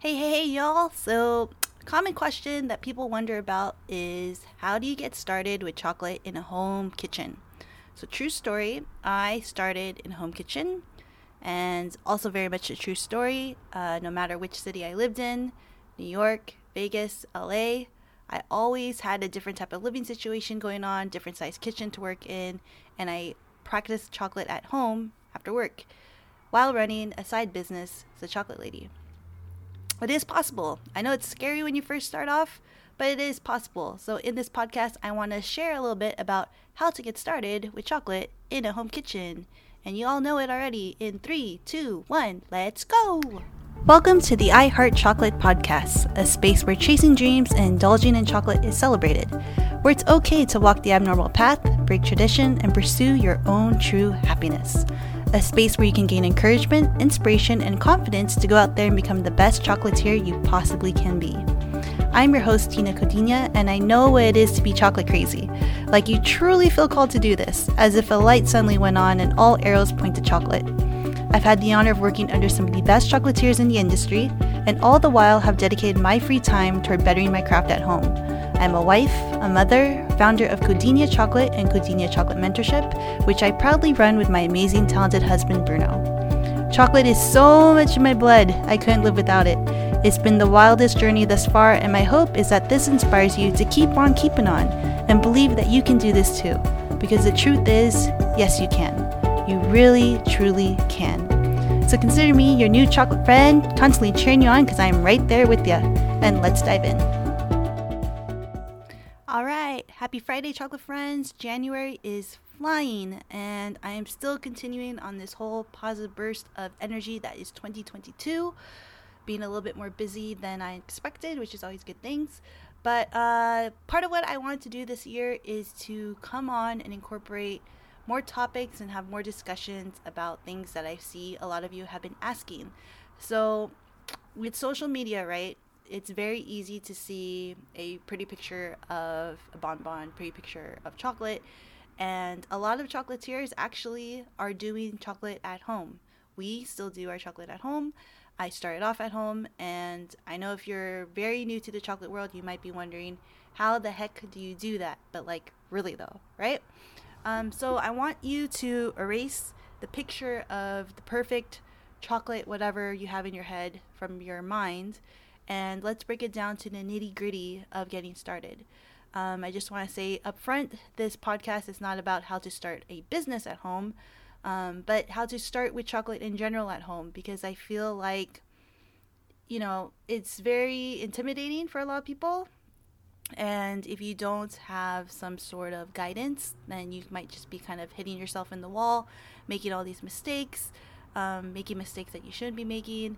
Hey, y'all. So a common question that people wonder about is, how do you get started with chocolate in a home kitchen? So true story, I started in a home kitchen, and also very much a true story. No matter which city I lived in, New York, Vegas, LA, I always had a different type of living situation going on, different size kitchen to work in, and I practiced chocolate at home after work while running a side business as a chocolate lady. It is possible. I know it's scary when you first start off, but it is possible. So in this podcast, I want to share a little bit about how to get started with chocolate in a home kitchen. And you all know it already. In 3, 2, 1, let's go! Welcome to the I Heart Chocolate Podcast, a space where chasing dreams and indulging in chocolate is celebrated, where it's okay to walk the abnormal path, break tradition, and pursue your own true happiness. A space where you can gain encouragement, inspiration, and confidence to go out there and become the best chocolatier you possibly can be. I'm your host, Tina Codinia, and I know what it is to be chocolate crazy. Like, you truly feel called to do this, as if a light suddenly went on and all arrows point to chocolate. I've had the honor of working under some of the best chocolatiers in the industry, and all the while have dedicated my free time toward bettering my craft at home. I'm a wife, a mother, founder of Codinia Chocolate and Codinia Chocolate Mentorship, which I proudly run with my amazing, talented husband, Bruno. Chocolate is so much in my blood, I couldn't live without it. It's been the wildest journey thus far, and my hope is that this inspires you to keep on keeping on and believe that you can do this too. Because the truth is, yes, you can. You really, truly can. So consider me your new chocolate friend, constantly cheering you on because I'm right there with you. And let's dive in. All right, happy Friday, chocolate friends. January is flying, and I am still continuing on this whole positive burst of energy that is 2022, being a little bit more busy than I expected, which is always good things. But part of what I wanted to do this year is to come on and incorporate more topics and have more discussions about things that I see a lot of you have been asking. So with social media, right? It's very easy to see a pretty picture of a bonbon, pretty picture of chocolate. And a lot of chocolatiers actually are doing chocolate at home. We still do our chocolate at home. I started off at home, and I know if you're very new to the chocolate world, you might be wondering, how the heck do you do that? But like, really though, right? So I want you to erase the picture of the perfect chocolate, whatever you have in your head, from your mind. And let's break it down to the nitty-gritty of getting started. I just want to say up front, this podcast is not about how to start a business at home, but how to start with chocolate in general at home, because I feel like, you know, it's very intimidating for a lot of people. And if you don't have some sort of guidance, then you might just be kind of hitting yourself in the wall, making all these mistakes, making mistakes that you shouldn't be making.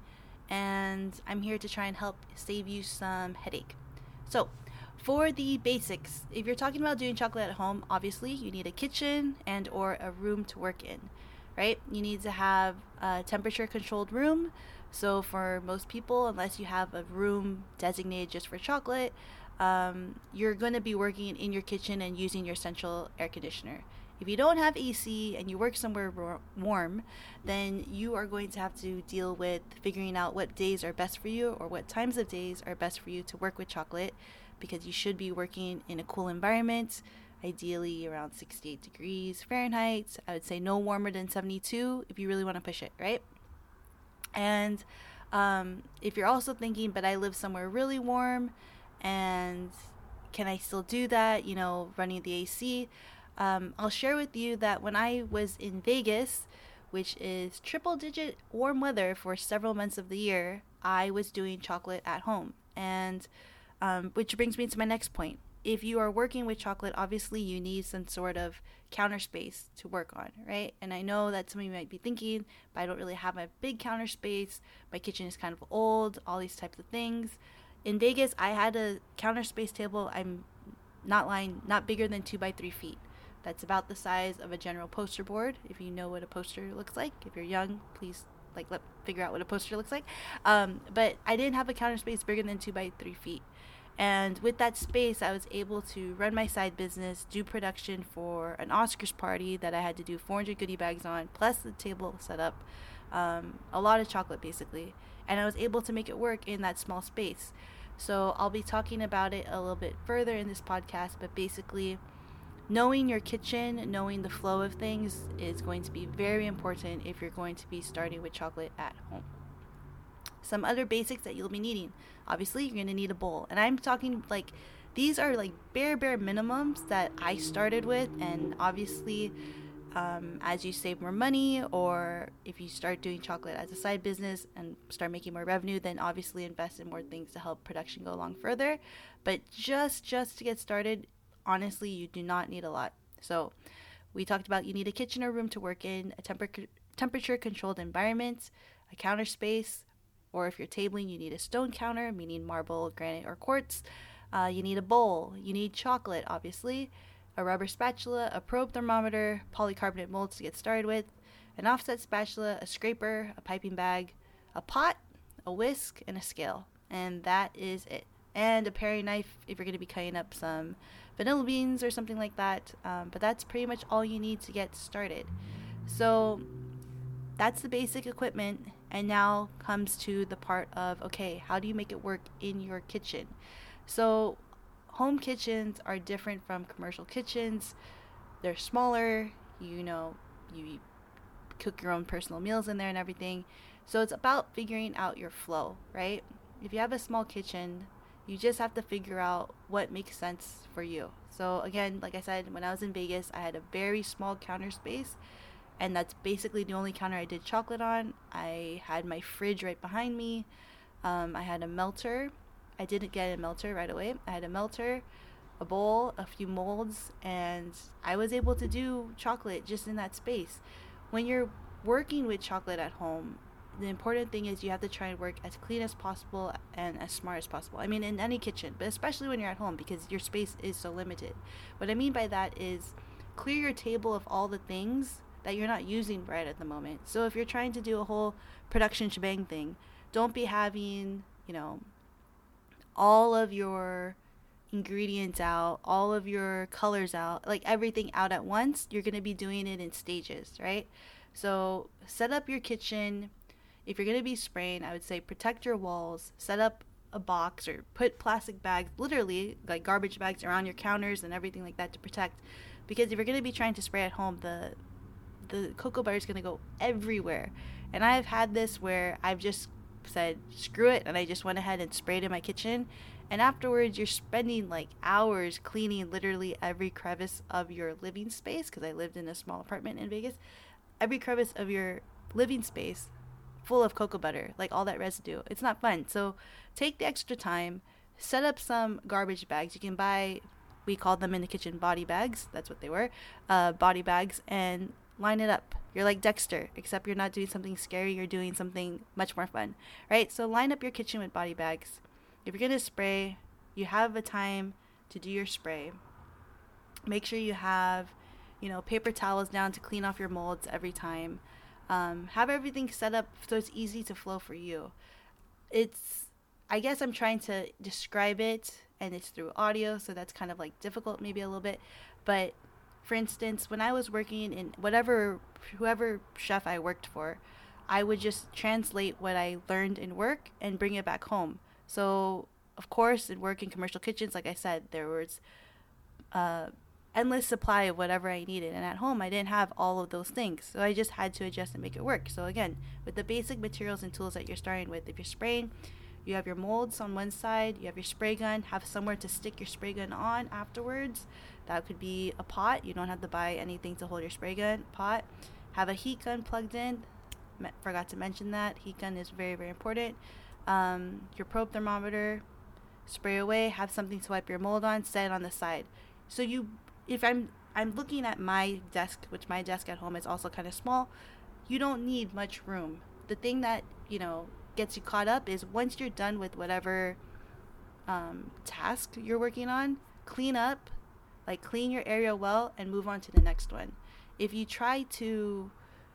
And I'm here to try and help save you some headache. So for the basics, if you're talking about doing chocolate at home, obviously you need a kitchen and or a room to work in, right? You need to have a temperature controlled room. So for most people, unless you have a room designated just for chocolate, you're going to be working in your kitchen and using your central air conditioner. If you don't have AC and you work somewhere warm, then you are going to have to deal with figuring out what days are best for you or what times of days are best for you to work with chocolate, because you should be working in a cool environment, ideally around 68 degrees Fahrenheit. I would say no warmer than 72 if you really want to push it, right? And if you're also thinking, but I live somewhere really warm and can I still do that, you know, running the AC? I'll share with you that when I was in Vegas, which is triple-digit warm weather for several months of the year, I was doing chocolate at home. And which brings me to my next point. If you are working with chocolate, obviously you need some sort of counter space to work on, right? And I know that some of you might be thinking, but I don't really have a big counter space. My kitchen is kind of old, all these types of things. In Vegas, I had a counter space table, I'm not lying, not bigger than 2 by 3 feet. That's about the size of a general poster board, if you know what a poster looks like. If you're young, please figure out what a poster looks like. But I didn't have a counter space bigger than 2 by 3 feet. And with that space, I was able to run my side business, do production for an Oscars party that I had to do 400 goodie bags on, plus the table set up, a lot of chocolate basically. and I was able to make it work in that small space. So I'll be talking about it a little bit further in this podcast, but basically knowing your kitchen, knowing the flow of things is going to be very important if you're going to be starting with chocolate at home. Some other basics that you'll be needing. Obviously, you're going to need a bowl. And I'm talking like these are like bare minimums that I started with. And obviously, as you save more money or if you start doing chocolate as a side business and start making more revenue, then obviously invest in more things to help production go along further. But just to get started, honestly, you do not need a lot. So we talked about you need a kitchen or room to work in, a temperature-controlled environment, a counter space, or if you're tabling, you need a stone counter, meaning marble, granite, or quartz. You need a bowl. You need chocolate, obviously, a rubber spatula, a probe thermometer, polycarbonate molds to get started with, an offset spatula, a scraper, a piping bag, a pot, a whisk, and a scale. And that is it. And a paring knife if you're going to be cutting up some vanilla beans or something like that. But that's pretty much all you need to get started. So that's the basic equipment. And now comes to the part of, okay, how do you make it work in your kitchen? So home kitchens are different from commercial kitchens. They're smaller, you know, you cook your own personal meals in there and everything. So it's about figuring out your flow, right? If you have a small kitchen, you just have to figure out what makes sense for you. So again, like I said, when I was in Vegas, I had a very small counter space, and that's basically the only counter I did chocolate on. I had my fridge right behind me. I had a melter. I didn't get a melter right away. I had a melter, a bowl, a few molds, and I was able to do chocolate just in that space. When you're working with chocolate at home, the important thing is you have to try and work as clean as possible and as smart as possible. I mean, in any kitchen, but especially when you're at home because your space is so limited. What I mean by that is clear your table of all the things that you're not using right at the moment. So if you're trying to do a whole production shebang thing, don't be having, you know, all of your ingredients out, all of your colors out, like everything out at once. You're going to be doing it in stages, right? So set up your kitchen. If you're going to be spraying, I would say protect your walls, set up a box or put plastic bags, literally like garbage bags around your counters and everything like that to protect. Because if you're going to be trying to spray at home, the cocoa butter is going to go everywhere. And I've had this where I've just said, screw it. And I just went ahead and sprayed in my kitchen. And afterwards, you're spending like hours cleaning literally every crevice of your living space. Because I lived in a small apartment in Vegas. Every crevice of your living space full of cocoa butter, like all that residue. It's not fun. So take the extra time, set up some garbage bags. You can buy, we called them in the kitchen body bags. That's what they were, body bags, and line it up. You're like Dexter, except you're not doing something scary. You're doing something much more fun, right? So line up your kitchen with body bags. If you're going to spray, you have a time to do your spray. Make sure you have, you know, paper towels down to clean off your molds every time. Have everything set up so it's easy to flow for you. It's, I guess I'm trying to describe it, and it's through audio, so that's kind of like difficult maybe a little bit. But for instance, when I was working in whoever chef I worked for, I would just translate what I learned in work and bring it back home. So of course, in work in commercial kitchens, like I said, there was endless supply of whatever I needed, and at home I didn't have all of those things, so I just had to adjust and make it work. So again, with the basic materials and tools that you're starting with, if you're spraying, you have your molds on one side, you have your spray gun, have somewhere to stick your spray gun on afterwards. That could be a pot. You don't have to buy anything to hold your spray gun. Pot, have a heat gun plugged in. Forgot to mention that heat gun is very important. Your probe thermometer, spray away, have something to wipe your mold on, set it on the side. So you, if I'm looking at my desk, which my desk at home is also kind of small, you don't need much room. The thing that, you know, gets you caught up is once you're done with whatever task you're working on, clean up, like clean your area well and move on to the next one. If you try to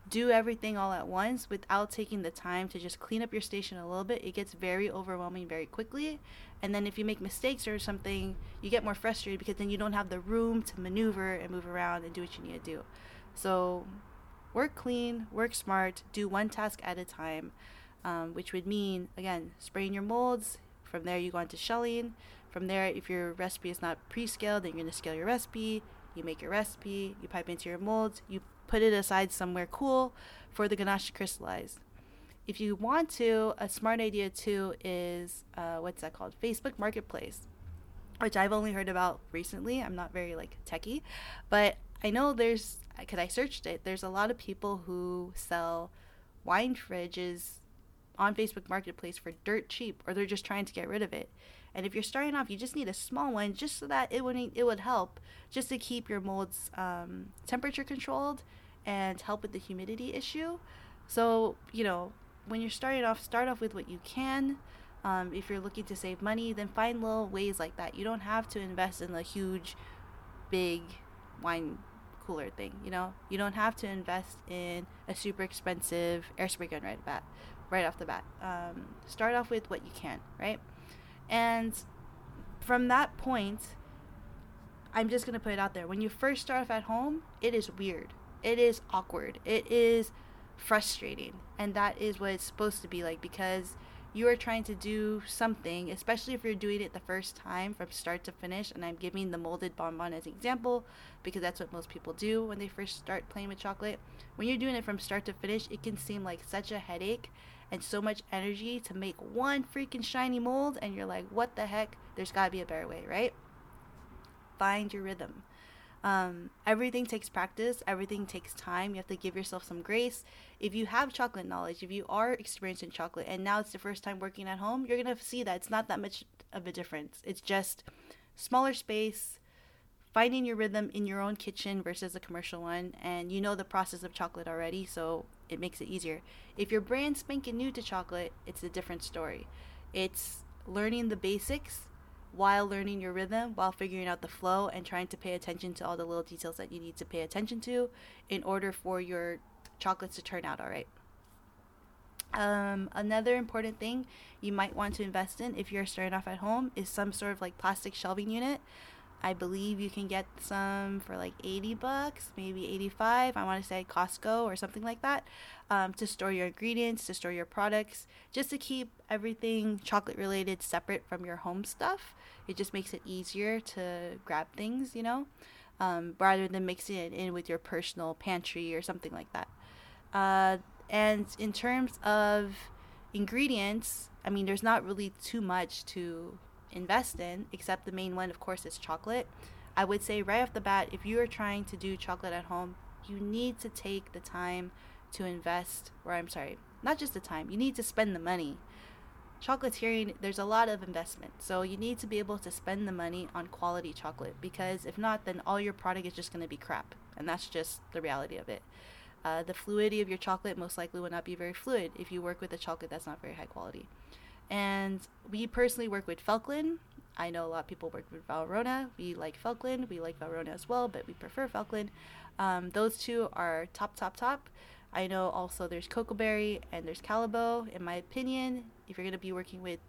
do everything all at once without taking the time to just clean up your station a little bit, it gets very overwhelming very quickly. And then if you make mistakes or something, you get more frustrated because then you don't have the room to maneuver and move around and do what you need to do. So work clean, work smart, do one task at a time. which would mean, again, spraying your molds. From there, you go on to shelling. From there, if your recipe is not pre-scaled, then you're going to scale your recipe. You make your recipe. You pipe into your molds. You put it aside somewhere cool for the ganache to crystallize. If you want to, a smart idea too is, Facebook Marketplace, which I've only heard about recently. I'm not very techie, but I know I searched it. There's a lot of people who sell wine fridges on Facebook Marketplace for dirt cheap, or they're just trying to get rid of it. And if you're starting off, you just need a small one just so that it would help just to keep your molds temperature controlled and help with the humidity issue. So, when you're starting off, start off with what you can. If you're looking to save money, then find little ways like that. You don't have to invest in the huge, big wine cooler thing. You don't have to invest in a super expensive air spray gun right off the bat. Start off with what you can, right? And from that point, I'm just going to put it out there. When you first start off at home, it is weird. It is awkward. It is frustrating. And that is what it's supposed to be like, because you are trying to do something, especially if you're doing it the first time from start to finish. And I'm giving the molded bonbon as an example because that's what most people do when they first start playing with chocolate. When you're doing it from start to finish, it can seem like such a headache and so much energy to make one freaking shiny mold, and you're like, what the heck? There's gotta be a better way, right? Find your rhythm. Everything takes practice. Everything takes time. You have to give yourself some grace. If you have chocolate knowledge, if you are experienced in chocolate, and now it's the first time working at home, you're gonna see that it's not that much of a difference. It's just smaller space, finding your rhythm in your own kitchen versus a commercial one, and you know the process of chocolate already, so it makes it easier. If you're brand spanking new to chocolate, it's a different story. It's learning the basics while learning your rhythm, while figuring out the flow and trying to pay attention to all the little details that you need to pay attention to in order for your chocolates to turn out all right. Another important thing you might want to invest in if you're starting off at home is some sort of plastic shelving unit. I believe you can get some for $80, maybe $85. I want to say Costco or something like that, to store your ingredients, to store your products, just to keep everything chocolate related separate from your home stuff. It just makes it easier to grab things, rather than mixing it in with your personal pantry or something like that. And in terms of ingredients, there's not really too much to invest in, except the main one, of course, is chocolate. I would say right off the bat, if you are trying to do chocolate at home, you need to take the time to invest, or I'm sorry, not just the time, you need to spend the money. Chocolatiering, there's a lot of investment, so you need to be able to spend the money on quality chocolate, because if not, then all your product is just going to be crap, and that's just the reality of it. The fluidity of your chocolate most likely will not be very fluid if you work with a chocolate that's not very high quality. And we personally work with Felchlin. I know a lot of people work with Valrhona. We like Felchlin. We like Valrhona as well, but we prefer Felchlin. Those two are top. I know also there's Cacao Barry and there's Callebaut. In my opinion, if you're going to be working with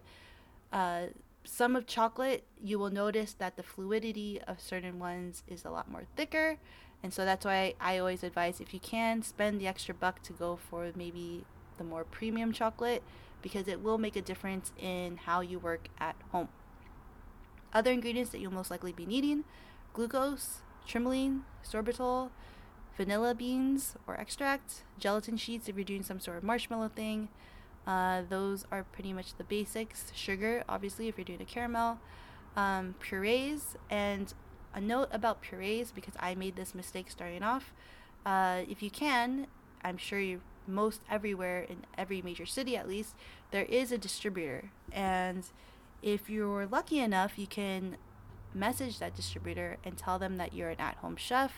some of chocolate, you will notice that the fluidity of certain ones is a lot more thicker. And so that's why I always advise, if you can, spend the extra buck to go for maybe the more premium chocolate, because it will make a difference in how you work at home. Other ingredients that you'll most likely be needing: glucose, trimulene, sorbitol, vanilla beans or extract, gelatin sheets if you're doing some sort of marshmallow thing. Those are pretty much the basics. Sugar, obviously, if you're doing a caramel. Purees, and a note about purees, because I made this mistake starting off. If you can, I'm sure you most everywhere in every major city, at least, there is a distributor, and if you're lucky enough, you can message that distributor and tell them that you're an at-home chef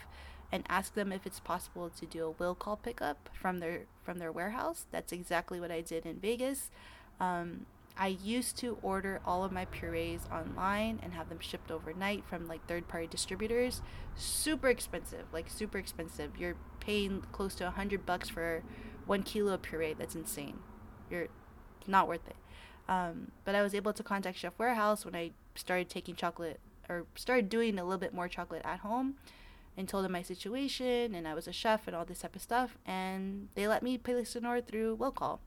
and ask them if it's possible to do a will call pickup from their warehouse. That's exactly what I did in Vegas. I used to order all of my purees online and have them shipped overnight from third-party distributors. Super expensive. You're paying close to $100 for 1 kilo of puree. That's insane. You're not worth it. But I was able to contact Chef Warehouse when I started doing a little bit more chocolate at home, and told them my situation, and I was a chef and all this type of stuff, and they let me place an order through will call.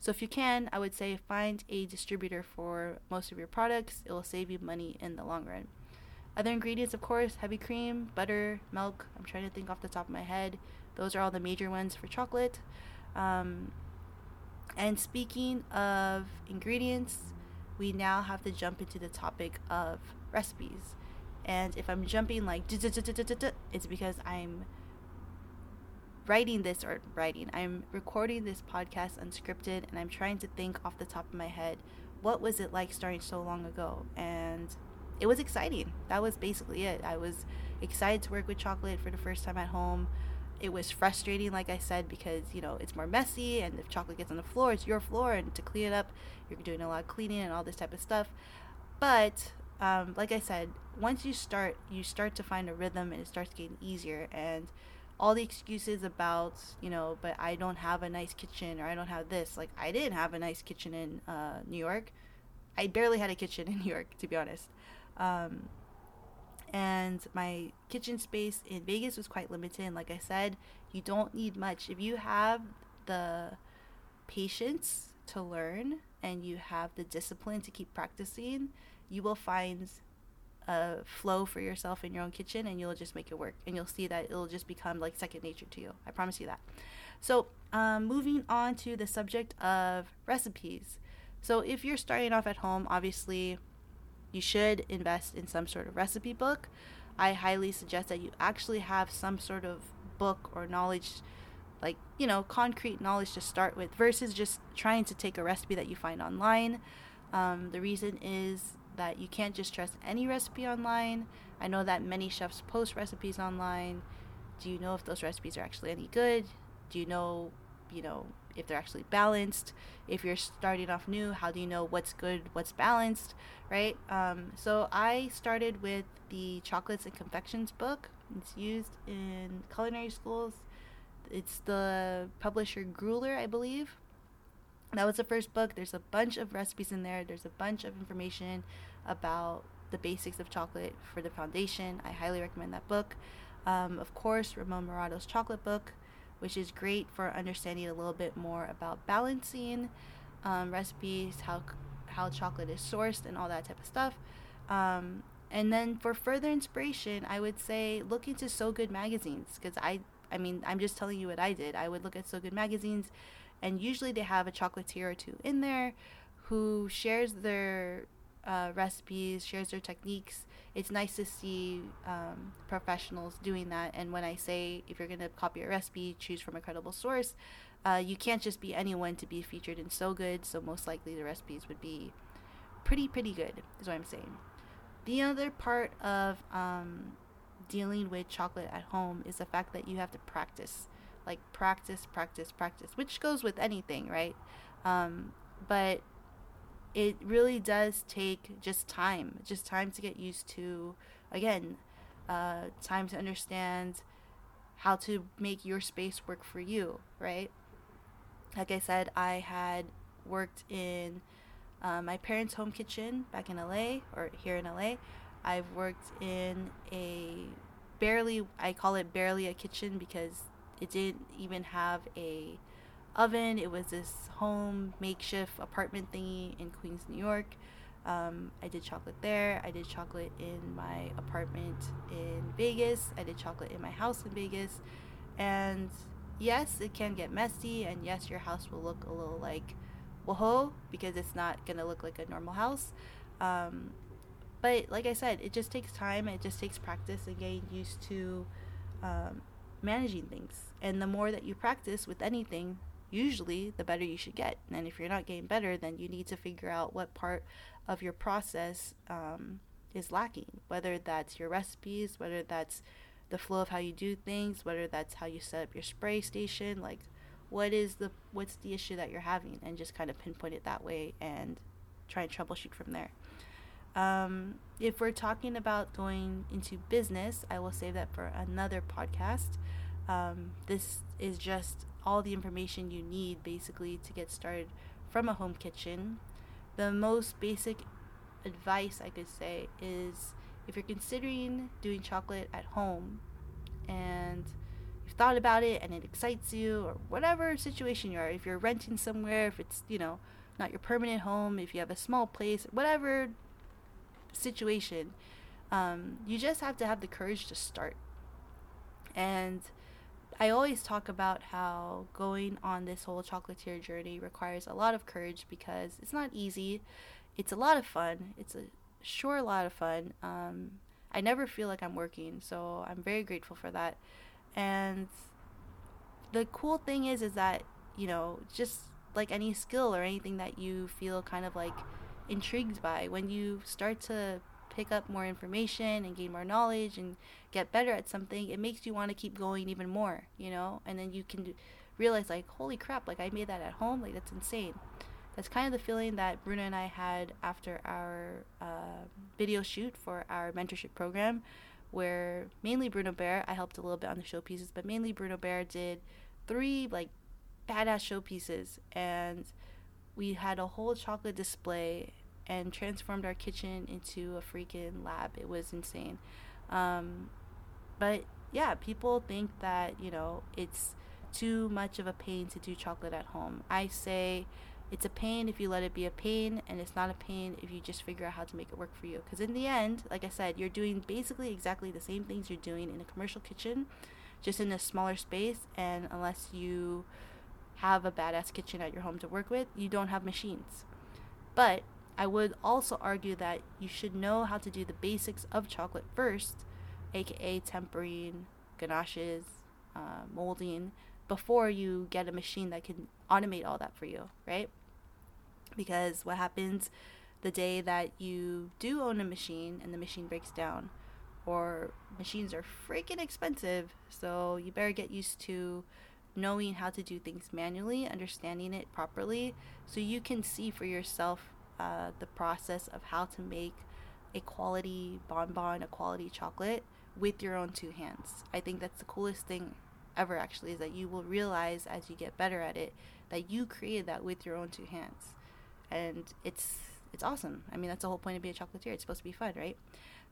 So if you can, I would say find a distributor for most of your products. It will save you money in the long run. Other ingredients, of course, heavy cream, butter, milk. I'm trying to think off the top of my head. Those are all the major ones for chocolate. And speaking of ingredients, we now have to jump into the topic of recipes. And if I'm jumping like, it's because I'm I'm recording this podcast unscripted, and I'm trying to think off the top of my head, what was it like starting so long ago? And it was exciting. That was basically it. I was excited to work with chocolate for the first time at home. It was frustrating, like I said, because, you know, it's more messy, and if chocolate gets on the floor, it's your floor, and to clean it up, you're doing a lot of cleaning and all this type of stuff. But like I said, once you start to find a rhythm, and it starts getting easier. And all the excuses about, you know, but I don't have a nice kitchen, or I don't have this. Like, I didn't have a nice kitchen in New York. I barely had a kitchen in New York, to be honest. And my kitchen space in Vegas was quite limited. And like I said, you don't need much. If you have the patience to learn and you have the discipline to keep practicing, you will find a flow for yourself in your own kitchen, and you'll just make it work, and you'll see that it'll just become like second nature to you. I promise you that. So moving on to the subject of recipes. So if you're starting off at home, obviously you should invest in some sort of recipe book. I highly suggest that you actually have some sort of book or knowledge, like, you know, concrete knowledge to start with, versus just trying to take a recipe that you find online. The reason is that you can't just trust any recipe online. I know that many chefs post recipes online. Do you know if those recipes are actually any good? Do you know, if they're actually balanced? If you're starting off new, how do you know what's good, what's balanced, right? So I started with the Chocolates and Confections book. It's used in culinary schools. It's the publisher Grueler, I believe. That was the first book. There's a bunch of recipes in there. There's a bunch of information about the basics of chocolate for the foundation. I highly recommend that book. Of course, Ramon Morado's chocolate book, which is great for understanding a little bit more about balancing recipes, how chocolate is sourced, and all that type of stuff. And then for further inspiration, I would say look into So Good magazines, because I mean, I'm just telling you what I did. I would look at So Good magazines. And usually they have a chocolatier or two in there who shares their recipes, shares their techniques. It's nice to see professionals doing that. And when I say, if you're going to copy a recipe, choose from a credible source, you can't just be anyone to be featured in So Good. So most likely the recipes would be pretty good, is what I'm saying. The other part of dealing with chocolate at home is the fact that you have to practice. Like practice, which goes with anything, right? But it really does take just time to get used to, again, time to understand how to make your space work for you, right? Like I said, I had worked in my parents' home kitchen back in LA, or here in LA. I've worked in I call it barely a kitchen, because it didn't even have a oven. It was this home makeshift apartment thingy in Queens, New York. I did chocolate there. I did chocolate in my apartment in Vegas. I did chocolate in my house in Vegas. And yes, it can get messy. And yes, your house will look a little like whoa, because it's not going to look like a normal house. But like I said, it just takes time. It just takes practice and getting used to managing things. And the more that you practice with anything, usually the better you should get. And if you're not getting better, then you need to figure out what part of your process is lacking, whether that's your recipes, whether that's the flow of how you do things, whether that's how you set up your spray station. Like, what's the issue that you're having, and just kind of pinpoint it that way and try and troubleshoot from there. If we're talking about going into business, I will save that for another podcast. This is just all the information you need basically to get started from a home kitchen. The most basic advice I could say is, if you're considering doing chocolate at home and you've thought about it and it excites you, or whatever situation you are. If you're renting somewhere, if it's, you know, not your permanent home, if you have a small place, whatever situation, you just have to have the courage to start. And I always talk about how going on this whole chocolatier journey requires a lot of courage because it's not easy. It's a lot of fun. It's a sure lot of fun. I never feel like I'm working, so I'm very grateful for that. And the cool thing is that, you know, just like any skill or anything that you feel kind of like intrigued by, when you start to pick up more information and gain more knowledge and get better at something, it makes you want to keep going even more, you know? And then you can realize, like, holy crap, like, I made that at home. Like, that's insane. That's kind of the feeling that Bruno and I had after our video shoot for our mentorship program, where mainly Bruno Bear, I helped a little bit on the showpieces, but mainly Bruno Bear did 3, like, badass showpieces, and we had a whole chocolate display and transformed our kitchen into a freaking lab. It was insane. But yeah, people think that, you know, it's too much of a pain to do chocolate at home. I say it's a pain if you let it be a pain, and it's not a pain if you just figure out how to make it work for you. Because in the end, like I said, you're doing basically exactly the same things you're doing in a commercial kitchen, just in a smaller space. And unless you have a badass kitchen at your home to work with, you don't have machines. But I would also argue that you should know how to do the basics of chocolate first, aka tempering, ganaches, molding, before you get a machine that can automate all that for you, right? Because what happens the day that you do own a machine and the machine breaks down, or machines are freaking expensive, so you better get used to knowing how to do things manually, understanding it properly, so you can see for yourself the process of how to make a quality bonbon, a quality chocolate with your own 2 hands. I think that's the coolest thing ever, actually, is that you will realize as you get better at it that you created that with your own 2 hands. And it's awesome. I mean, that's the whole point of being a chocolatier. It's supposed to be fun, right?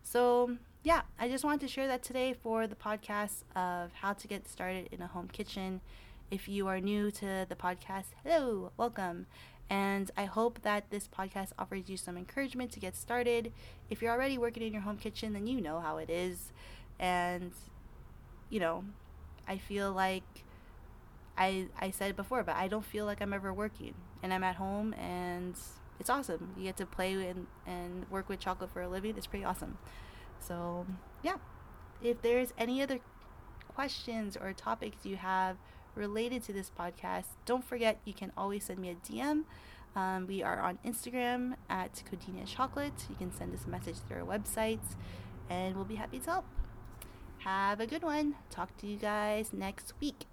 So yeah, I just wanted to share that today for the podcast of how to get started in a home kitchen. If you are new to the podcast, hello, welcome. And I hope that this podcast offers you some encouragement to get started. If you're already working in your home kitchen, then you know how it is. And, you know, I feel like I said it before, but I don't feel like I'm ever working. And I'm at home, and it's awesome. You get to play and work with chocolate for a living. It's pretty awesome. So, yeah. If there's any other questions or topics you have related to this podcast, don't forget you can always send me a DM. We are on Instagram at Codinia Chocolate. You can send us a message through our website, and we'll be happy to help. Have a good one. Talk to you guys next week.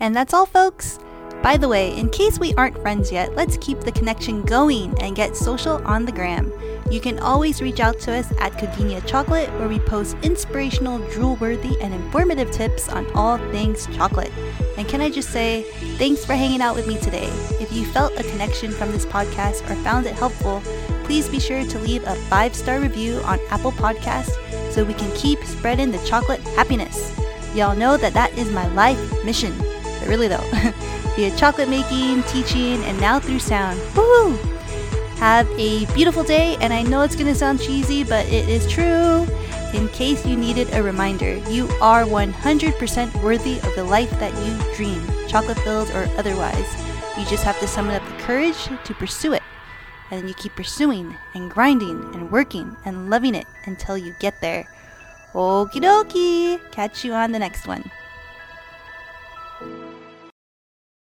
And that's all, folks. By the way, in case we aren't friends yet, let's keep the connection going and get social on the gram. You can always reach out to us at Codinia Chocolate, where we post inspirational, drool-worthy, and informative tips on all things chocolate. And can I just say, thanks for hanging out with me today. If you felt a connection from this podcast or found it helpful, please be sure to leave a 5-star review on Apple Podcasts so we can keep spreading the chocolate happiness. Y'all know that is my life mission. But really though, via chocolate making, teaching, and now through sound. Woohoo! Have a beautiful day, and I know it's going to sound cheesy, but it is true. In case you needed a reminder, you are 100% worthy of the life that you dream, chocolate-filled or otherwise. You just have to summon up the courage to pursue it. And you keep pursuing and grinding and working and loving it until you get there. Okie dokie! Catch you on the next one.